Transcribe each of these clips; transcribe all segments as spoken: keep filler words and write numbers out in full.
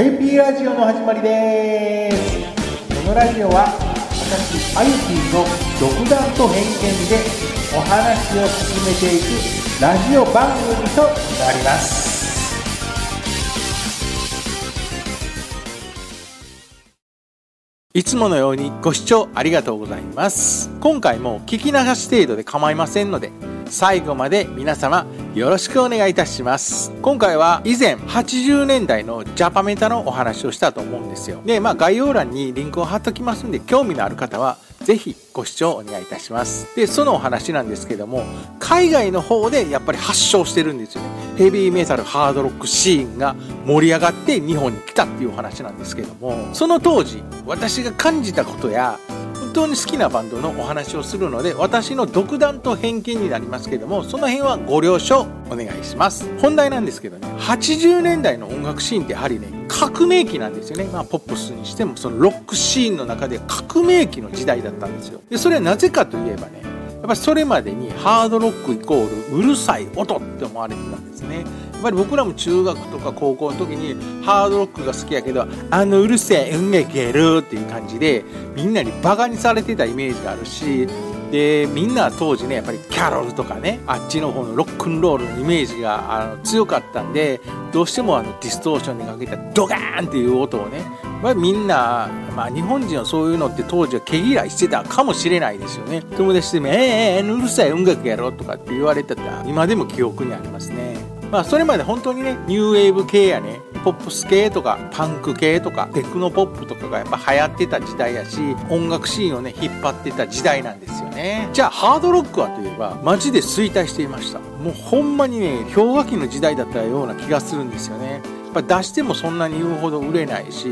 ゆぴーラジオの始まりです。このラジオは私あゆぴーの独断と偏見でお話を進めていくラジオ番組となります。いつものようにご視聴ありがとうございます。今回も聞き流し程度で構いませんので、最後まで皆様よろしくお願いいたします。今回は以前はちじゅうねんだいのジャパメタのお話をしたと思うんですよ。で、まあ概要欄にリンクを貼っときますんで、興味のある方はぜひご視聴お願いいたします。で、そのお話なんですけども、海外の方でやっぱり発祥してるんですよね。ヘビーメタルハードロックシーンが盛り上がって日本に来たっていうお話なんですけども、その当時私が感じたことや本当に好きなバンドのお話をするので、私の独断と偏見になりますけども、その辺はご了承お願いします。本題なんですけどね、はちじゅうねんだいの音楽シーンってやはりね、革命期なんですよね。まあ、ポップスにしてもそのロックシーンの中で革命期の時代だったんですよ。で、それはなぜかといえばね、やっぱりそれまでにハードロックイコールうるさい音って思われてたんですね。やっぱり僕らも中学とか高校の時にハードロックが好きやけど、あのうるせえうんげけるっていう感じでみんなにバカにされてたイメージがあるし、でみんな当時ね、やっぱりキャロルとかね、あっちの方のロックンロールのイメージがあの強かったんで、どうしてもあのディストーションにかけたドガーンっていう音をね、まあ、みんな、まあ、日本人はそういうのって当時は毛嫌いしてたかもしれないですよね。友達でも「えー、えー、うるさい音楽やろ」とかって言われてたら今でも記憶にありますね。まあそれまで本当にね、ニューウェーブ系やね、ポップス系とかパンク系とかテクノポップとかがやっぱ流行ってた時代やし、音楽シーンをね引っ張ってた時代なんですよね。じゃあハードロックはといえばマジで衰退していました。もうほんまにね、氷河期の時代だったような気がするんですよね。やっぱ出してもそんなに言うほど売れないし、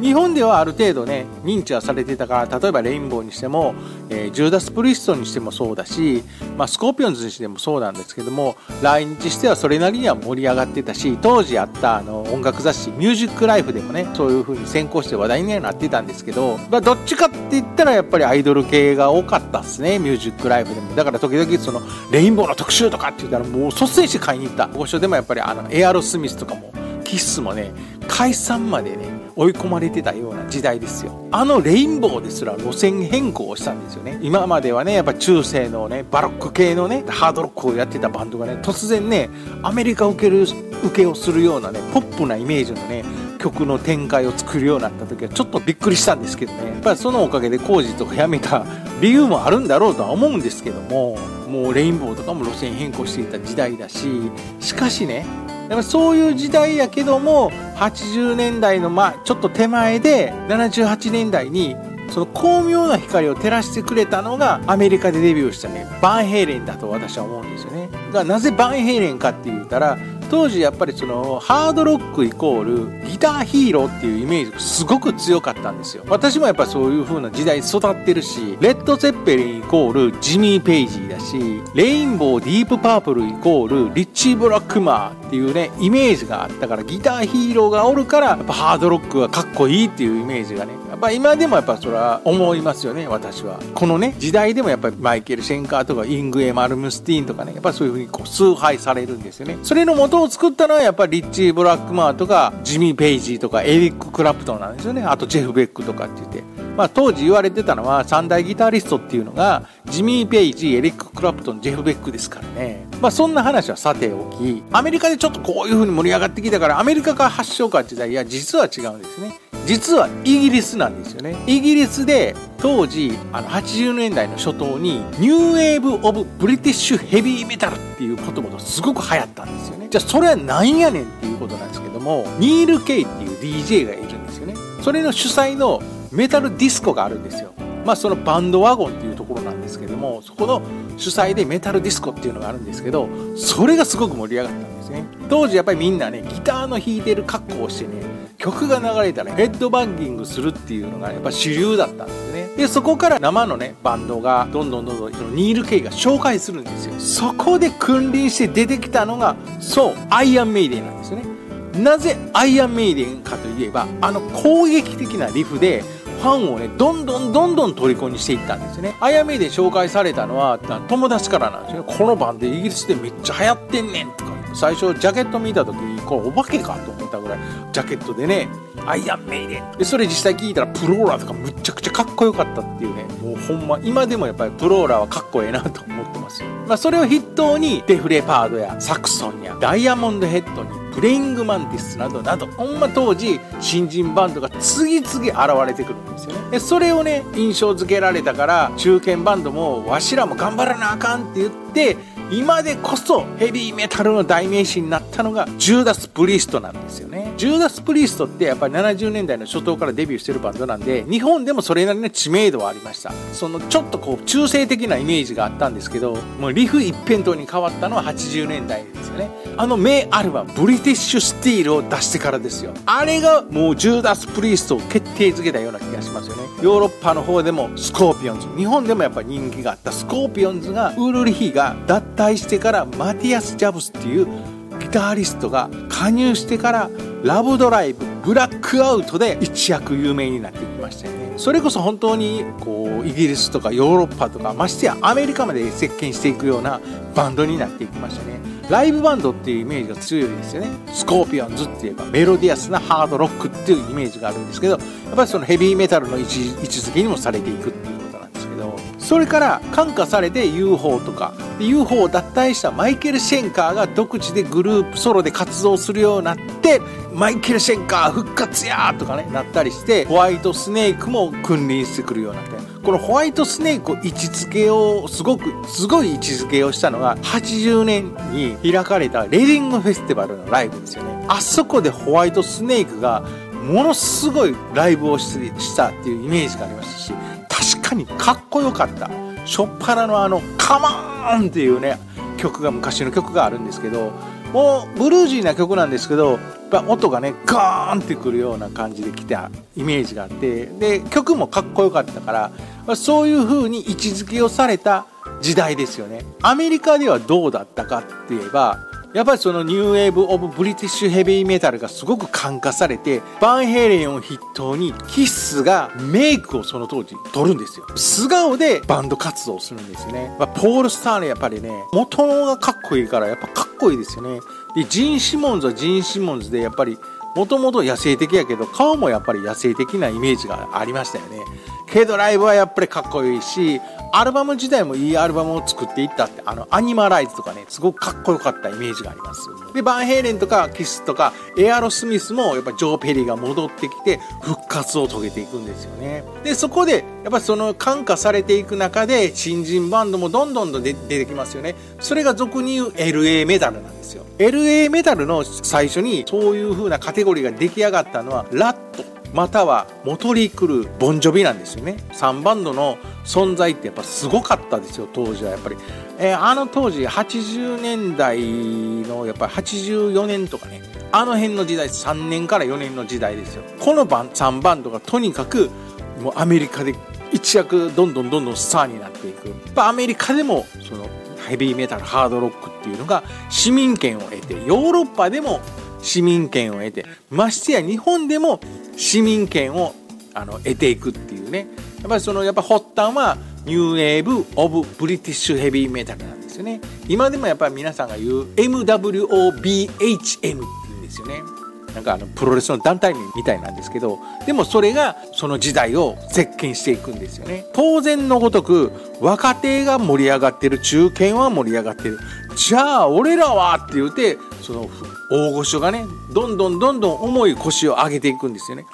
日本ではある程度ね認知はされてたから、例えばレインボーにしても、えー、ジューダス・プリストにしてもそうだし、まあ、スコーピオンズにしてもそうなんですけども、来日してはそれなりには盛り上がってたし、当時あったあの音楽雑誌ミュージックライフでもね、そういう風に先行して話題にはなってたんですけど、まあ、どっちかって言ったらやっぱりアイドル系が多かったですね、ミュージックライフでも。だから時々そのレインボーの特集とかって言ったらもう率先して買いに行った。ご所でもやっぱりあのエアロスミスとかもキッスもね、解散までね追い込まれてたような時代ですよ。あのレインボーですら路線変更をしたんですよね。今まではね、やっぱ中世のねバロック系のねハードロックをやってたバンドがね、突然ねアメリカ受ける受けをするようなねポップなイメージのね曲の展開を作るようになった時はちょっとびっくりしたんですけどね。やっぱりそのおかげで工事とかやめた理由もあるんだろうとは思うんですけども、もうレインボーとかも路線変更していた時代だし、しかしね、やっぱそういう時代やけどもはちじゅうねんだいのまあちょっと手前でななじゅうはちねんだいにその巧妙な光を照らしてくれたのがアメリカでデビューしたねバンヘイレンだと私は思うんですよね。だからなぜバンヘイレンかって言ったら、当時やっぱりそのハードロックイコールギターヒーローっていうイメージがすごく強かったんですよ。私もやっぱそういう風な時代育ってるし、レッド・ゼッペリンイコールジミー・ペイジーだし、レインボー・ディープ・パープルイコールリッチー・ブラックマーっていうねイメージがあったから、ギターヒーローがおるからやっぱハードロックはかっこいいっていうイメージがね、やっぱ今でもやっぱそれは思いますよね。私はこのね時代でもやっぱりマイケル・シェンカーとかイングエム・アルムスティーンとかね、やっぱそういう風にこう崇拝されるんですよね。それの元を作ったのはやっぱりリッチー・ブラックマーとかジミー・ペイジーとかエリック・クラプトンなんですよね。あとジェフ・ベックとかって言って、まあ、当時言われてたのは三大ギタリストっていうのがジミー・ペイジー、エリック・クラプトン、ジェフ・ベックですからね。まあそんな話はさておき、アメリカでちょっとこういう風に盛り上がってきたからアメリカが発祥かって言ったら、いや実は違うんですね。実はイギリスなんですよね。イギリスで当時あのはちじゅうねんだいの初頭にニューウェーブ・オブ・ブリティッシュ・ヘビー・メタルっていう言葉がすごく流行ったんですよね。じゃあそれはなんやねんっていうことなんですけども、ニール・ケイっていう ディージェー がいるんですよね。それの主催のメタルディスコがあるんですよ。まあそのバンドワゴンっていうところなんですけども、そこの主催でメタルディスコっていうのがあるんですけど、それがすごく盛り上がったんですね。当時やっぱりみんなねギターの弾いてる格好をしてね、曲が流れたらヘッドバンギングするっていうのがやっぱ主流だったんですね。でそこから生のねバンドがどんどんどんどんニール・ケイが紹介するんですよ。そこで君臨して出てきたのがそうアイアン・メイデンなんですよね。なぜアイアン・メイデンかといえば、あの攻撃的なリフでファンをねどんどんどんどん虜にしていったんですよね。アイアン・メイデン紹介されたのは友達からなんですよね。このバンドイギリスでめっちゃ流行ってんねんとか、最初ジャケット見た時にこれお化けかと思ってンタぐらいジャケットでね、アイアンメイデンで、それ実際聞いたらプローラーとかむっちゃくちゃかっこよかったっていうね、もうほんま今でもやっぱりプローラーはかっこええなと思ってますよ。まあそれを筆頭にデフレパードやサクソンやダイヤモンドヘッドにプレイングマンティスなどなど、ほんま当時新人バンドが次々現れてくるんですよね。でそれをね印象付けられたから、中堅バンドもわしらも頑張らなあかんって言って今でこそヘビーメタルの代名詞になったのがジューダス・プリーストなんですよね。ジューダス・プリーストってやっぱりななじゅうねんだいの初頭からデビューしてるバンドなんで、日本でもそれなりの知名度はありました。そのちょっとこう中性的なイメージがあったんですけど、もうリフ一辺倒に変わったのははちじゅうねんだいですよね。あの名アルバムブリティッシュ・スティールを出してからですよ。あれがもうジューダス・プリーストを決定づけたような気がしますよね。ヨーロッパの方でもスコーピオンズ、日本でもやっぱり人気があったスコーピオンズが、ウルリヒが脱退対してからマティアス・ジャブスっていうギタリストが加入してから、ラブドライブ、ブラックアウトで一躍有名になってきましたよね。それこそ本当にこうイギリスとかヨーロッパとか、ましてやアメリカまで席巻していくようなバンドになっていきましたね。ライブバンドっていうイメージが強いですよね。スコーピオンズって言えばメロディアスなハードロックっていうイメージがあるんですけど、やっぱりそのヘビーメタルの位置づけにもされていくっていうことなんですけど、それから感化されて ユーフォー とかで ユーフォー を脱退したマイケル・シェンカーが独自でグループソロで活動するようになって、マイケル・シェンカー復活やーとかねなったりして、ホワイトスネークも君臨してくるようになって、このホワイトスネークを位置づけをすごくすごい位置づけをしたのがはちじゅうねんに開かれたレディングフェスティバルのライブですよね。あそこでホワイトスネークがものすごいライブをしたっていうイメージがありましたし、確かにかっこよかった。初っ端のあのカマーンっていうね曲が、昔の曲があるんですけど、もうブルージーな曲なんですけど、やっぱ音がねガーンってくるような感じで来たイメージがあって、で曲もかっこよかったから、そういう風に位置づけをされた時代ですよね。アメリカではどうだったかって言えば、やっぱりそのニューウェーブ・オブ・ブリティッシュ・ヘビー・メタルがすごく感化されて、バンヘイレンを筆頭にキスがメイクをその当時取るんですよ。素顔でバンド活動するんですね。まあ、ポール・スターレやっぱりね元のがかっこいいからやっぱかっこいいですよね。でジン・シモンズはジン・シモンズでやっぱりもともと野生的やけど、顔もやっぱり野生的なイメージがありましたよね。けどライブはやっぱりかっこいいし、アルバム自体もいいアルバムを作っていったって、あのアニマライズとかねすごくかっこよかったイメージがあります。でバンヘイレンとかキスとかエアロスミスもやっぱジョー・ペリーが戻ってきて復活を遂げていくんですよね。でそこでやっぱりその感化されていく中で新人バンドもどんどんと出てきますよね。それが俗に言う エルエー メタルなんですよ。 エルエー メタルの最初にそういう風なカテゴリーが出来上がったのはラットまたはモトリー・クルー、ボンジョビなんですよね。さんバンドの存在ってやっぱすごかったですよ当時は。やっぱり、えー、あの当時はちじゅうねんだいのやっぱりはちじゅうよねんとかね、あの辺の時代、さんねんからよねんの時代ですよ。このバンさんバンドがとにかくもうアメリカで一躍どんどんどんどんスターになっていく。やっぱアメリカでもそのヘビーメタル、ハードロックっていうのが市民権を得て、ヨーロッパでも市民権を得て、ましてや日本でも市民権をあの得ていくっていうね、やっぱりそのやっぱ発端はニューウェーブ・オブ・ブリティッシュ・ヘビー・メタルなんですよね。今でもやっぱり皆さんが言う エムダブリューオービーエイチエム っていうんですよね。なんかあのプロレスの団体名みたいなんですけど、でもそれがその時代を席巻していくんですよね。当然のごとく若手が盛り上がってる、中堅は盛り上がってる、じゃあ俺らはって言うて、その大御所がねどんどんどんどん重い腰を上げていくんですよね。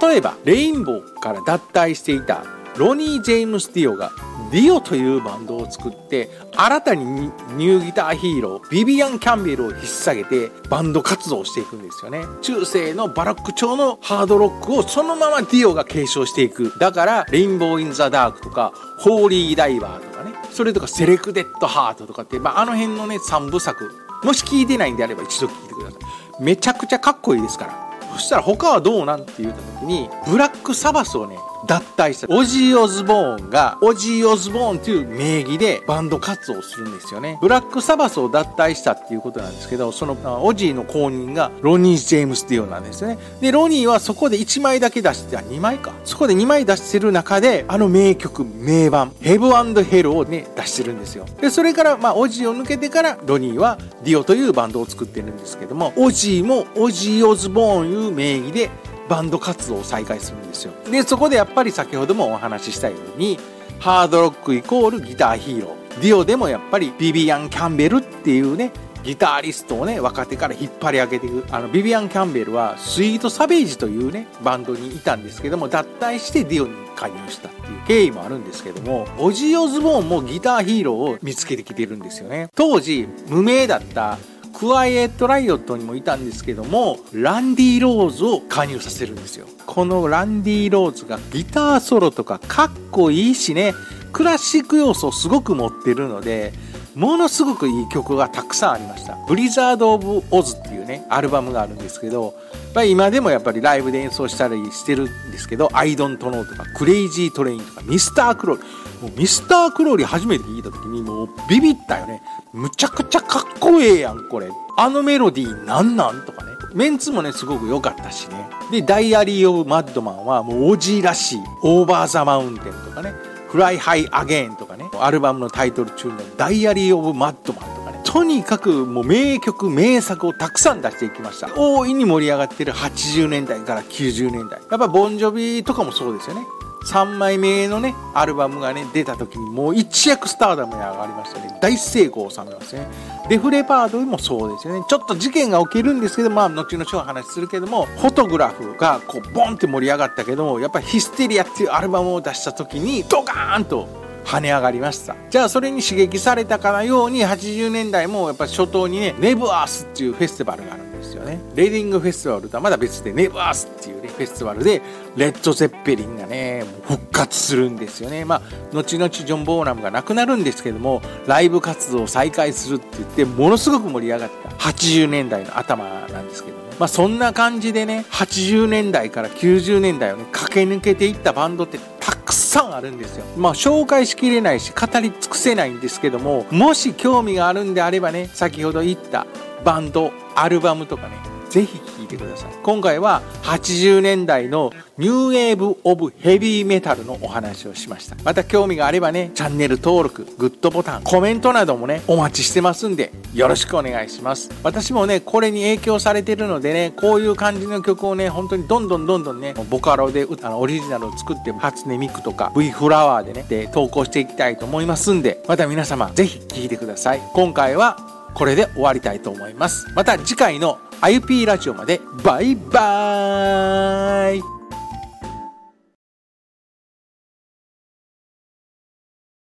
例えばレインボーから脱退していたロニー・ジェームス・ディオがディオというバンドを作って、新たにニューギターヒーロービビアン・キャンベルを引っ提げてバンド活動をしていくんですよね。中世のバロック調のハードロックをそのままディオが継承していく。だからレインボー・イン・ザ・ダークとかホーリー・ダイバーとかね、それとかセレクテッド・ハートとかって、まあ、あの辺のねさんぶさく、もし聞いてないんであれば一度聞いてください。めちゃくちゃかっこいいですから。そしたら他はどうなんて言った時に、ブラックサバスをね脱退したオジー・オズボーンがオジー・オズボーンという名義でバンド活動をするんですよね。ブラックサバスを脱退したっていうことなんですけど、そのオジーの後任がロニー・ジェームス・ディオなんですよね。でロニーはそこでいちまいだけ出して、あにまいか、そこでにまい出してる中であの名曲名盤ヘブ&ヘルをね出してるんですよ。でそれからまあオジーを抜けてからロニーはディオというバンドを作ってるんですけども、オジーもオジー・オズボーンいう名義でバンド活動を再開するんですよ。でそこでやっぱり先ほどもお話ししたようにハードロックイコールギターヒーロー、ディオでもやっぱりビビアン・キャンベルっていうねギタリストをね若手から引っ張り上げていく。あのビビアン・キャンベルはスイート・サベージというねバンドにいたんですけども、脱退してディオに加入したっていう経緯もあるんですけども、オジー・オズボーンもギターヒーローを見つけてきてるんですよね。当時無名だったクワイエット・ライオットにもいたんですけども、ランディ・ローズを加入させるんですよ。このランディ・ローズがギターソロとかかっこいいしね、クラシック要素をすごく持ってるのでものすごくいい曲がたくさんありました。ブリザード・オブ・オズっていうねアルバムがあるんですけど、まあ、今でもやっぱりライブで演奏したりしてるんですけど、アイドントノーとかクレイジー・トレインとかミスター・クローリー、もうミスター・クローリー初めて聞いた時にもうビビったよね。むちゃくちゃかっこええやんこれ、あのメロディーなんなんとかね、メンツもねすごく良かったしね。でダイアリー・オブ・マッドマンはもうオジーらしいオーバー・ザ・マウンテンとかね、フライハイアゲインとかね、アルバムのタイトル中のダイアリーオブマッドマンとかね、とにかくもう名曲名作をたくさん出していきました。大いに盛り上がってるはちじゅうねんだいからきゅうじゅうねんだい、やっぱボンジョビとかもそうですよね。さんまいめのねアルバムがね出た時にもう一躍スターダムに上がりましたね。大成功を収めますね。デフレパードもそうですよね。ちょっと事件が起きるんですけど、まあ後々お話しするけども、フォトグラフがこうボンって盛り上がったけども、やっぱりヒステリアっていうアルバムを出した時にドカーンと跳ね上がりました。じゃあそれに刺激されたかのようにはちじゅうねんだいもやっぱ初頭にねネブアースっていうフェスティバルがあるんですよね。レディングフェスティバルとはまだ別でネブアースっていうねフェスティバルでレッド・ゼッペリンがね復活するんですよね。まあ後々ジョン・ボーナムが亡くなるんですけども、ライブ活動を再開するって言ってものすごく盛り上がったはちじゅうねんだいの頭なんですけどね。まあそんな感じでねはちじゅうねんだいからきゅうじゅうねんだいをね駆け抜けていったバンドってたくさんあるんですよ。まあ紹介しきれないし語り尽くせないんですけども、もし興味があるんであればね、先ほど言ったバンドアルバムとかねぜひ聴いてください。今回ははちじゅうねんだいのニューエーブ・オブ・ヘビーメタルのお話をしました。また興味があればねチャンネル登録、グッドボタン、コメントなどもねお待ちしてますんでよろしくお願いします。私もねこれに影響されてるのでね、こういう感じの曲をね本当にどんどんどんどんねボカロであのオリジナルを作って初音ミクとか V フラワーでねで投稿していきたいと思いますんで、また皆様ぜひ聴いてください。今回はこれで終わりたいと思います。また次回のアユピーラジオまでバイバーイ。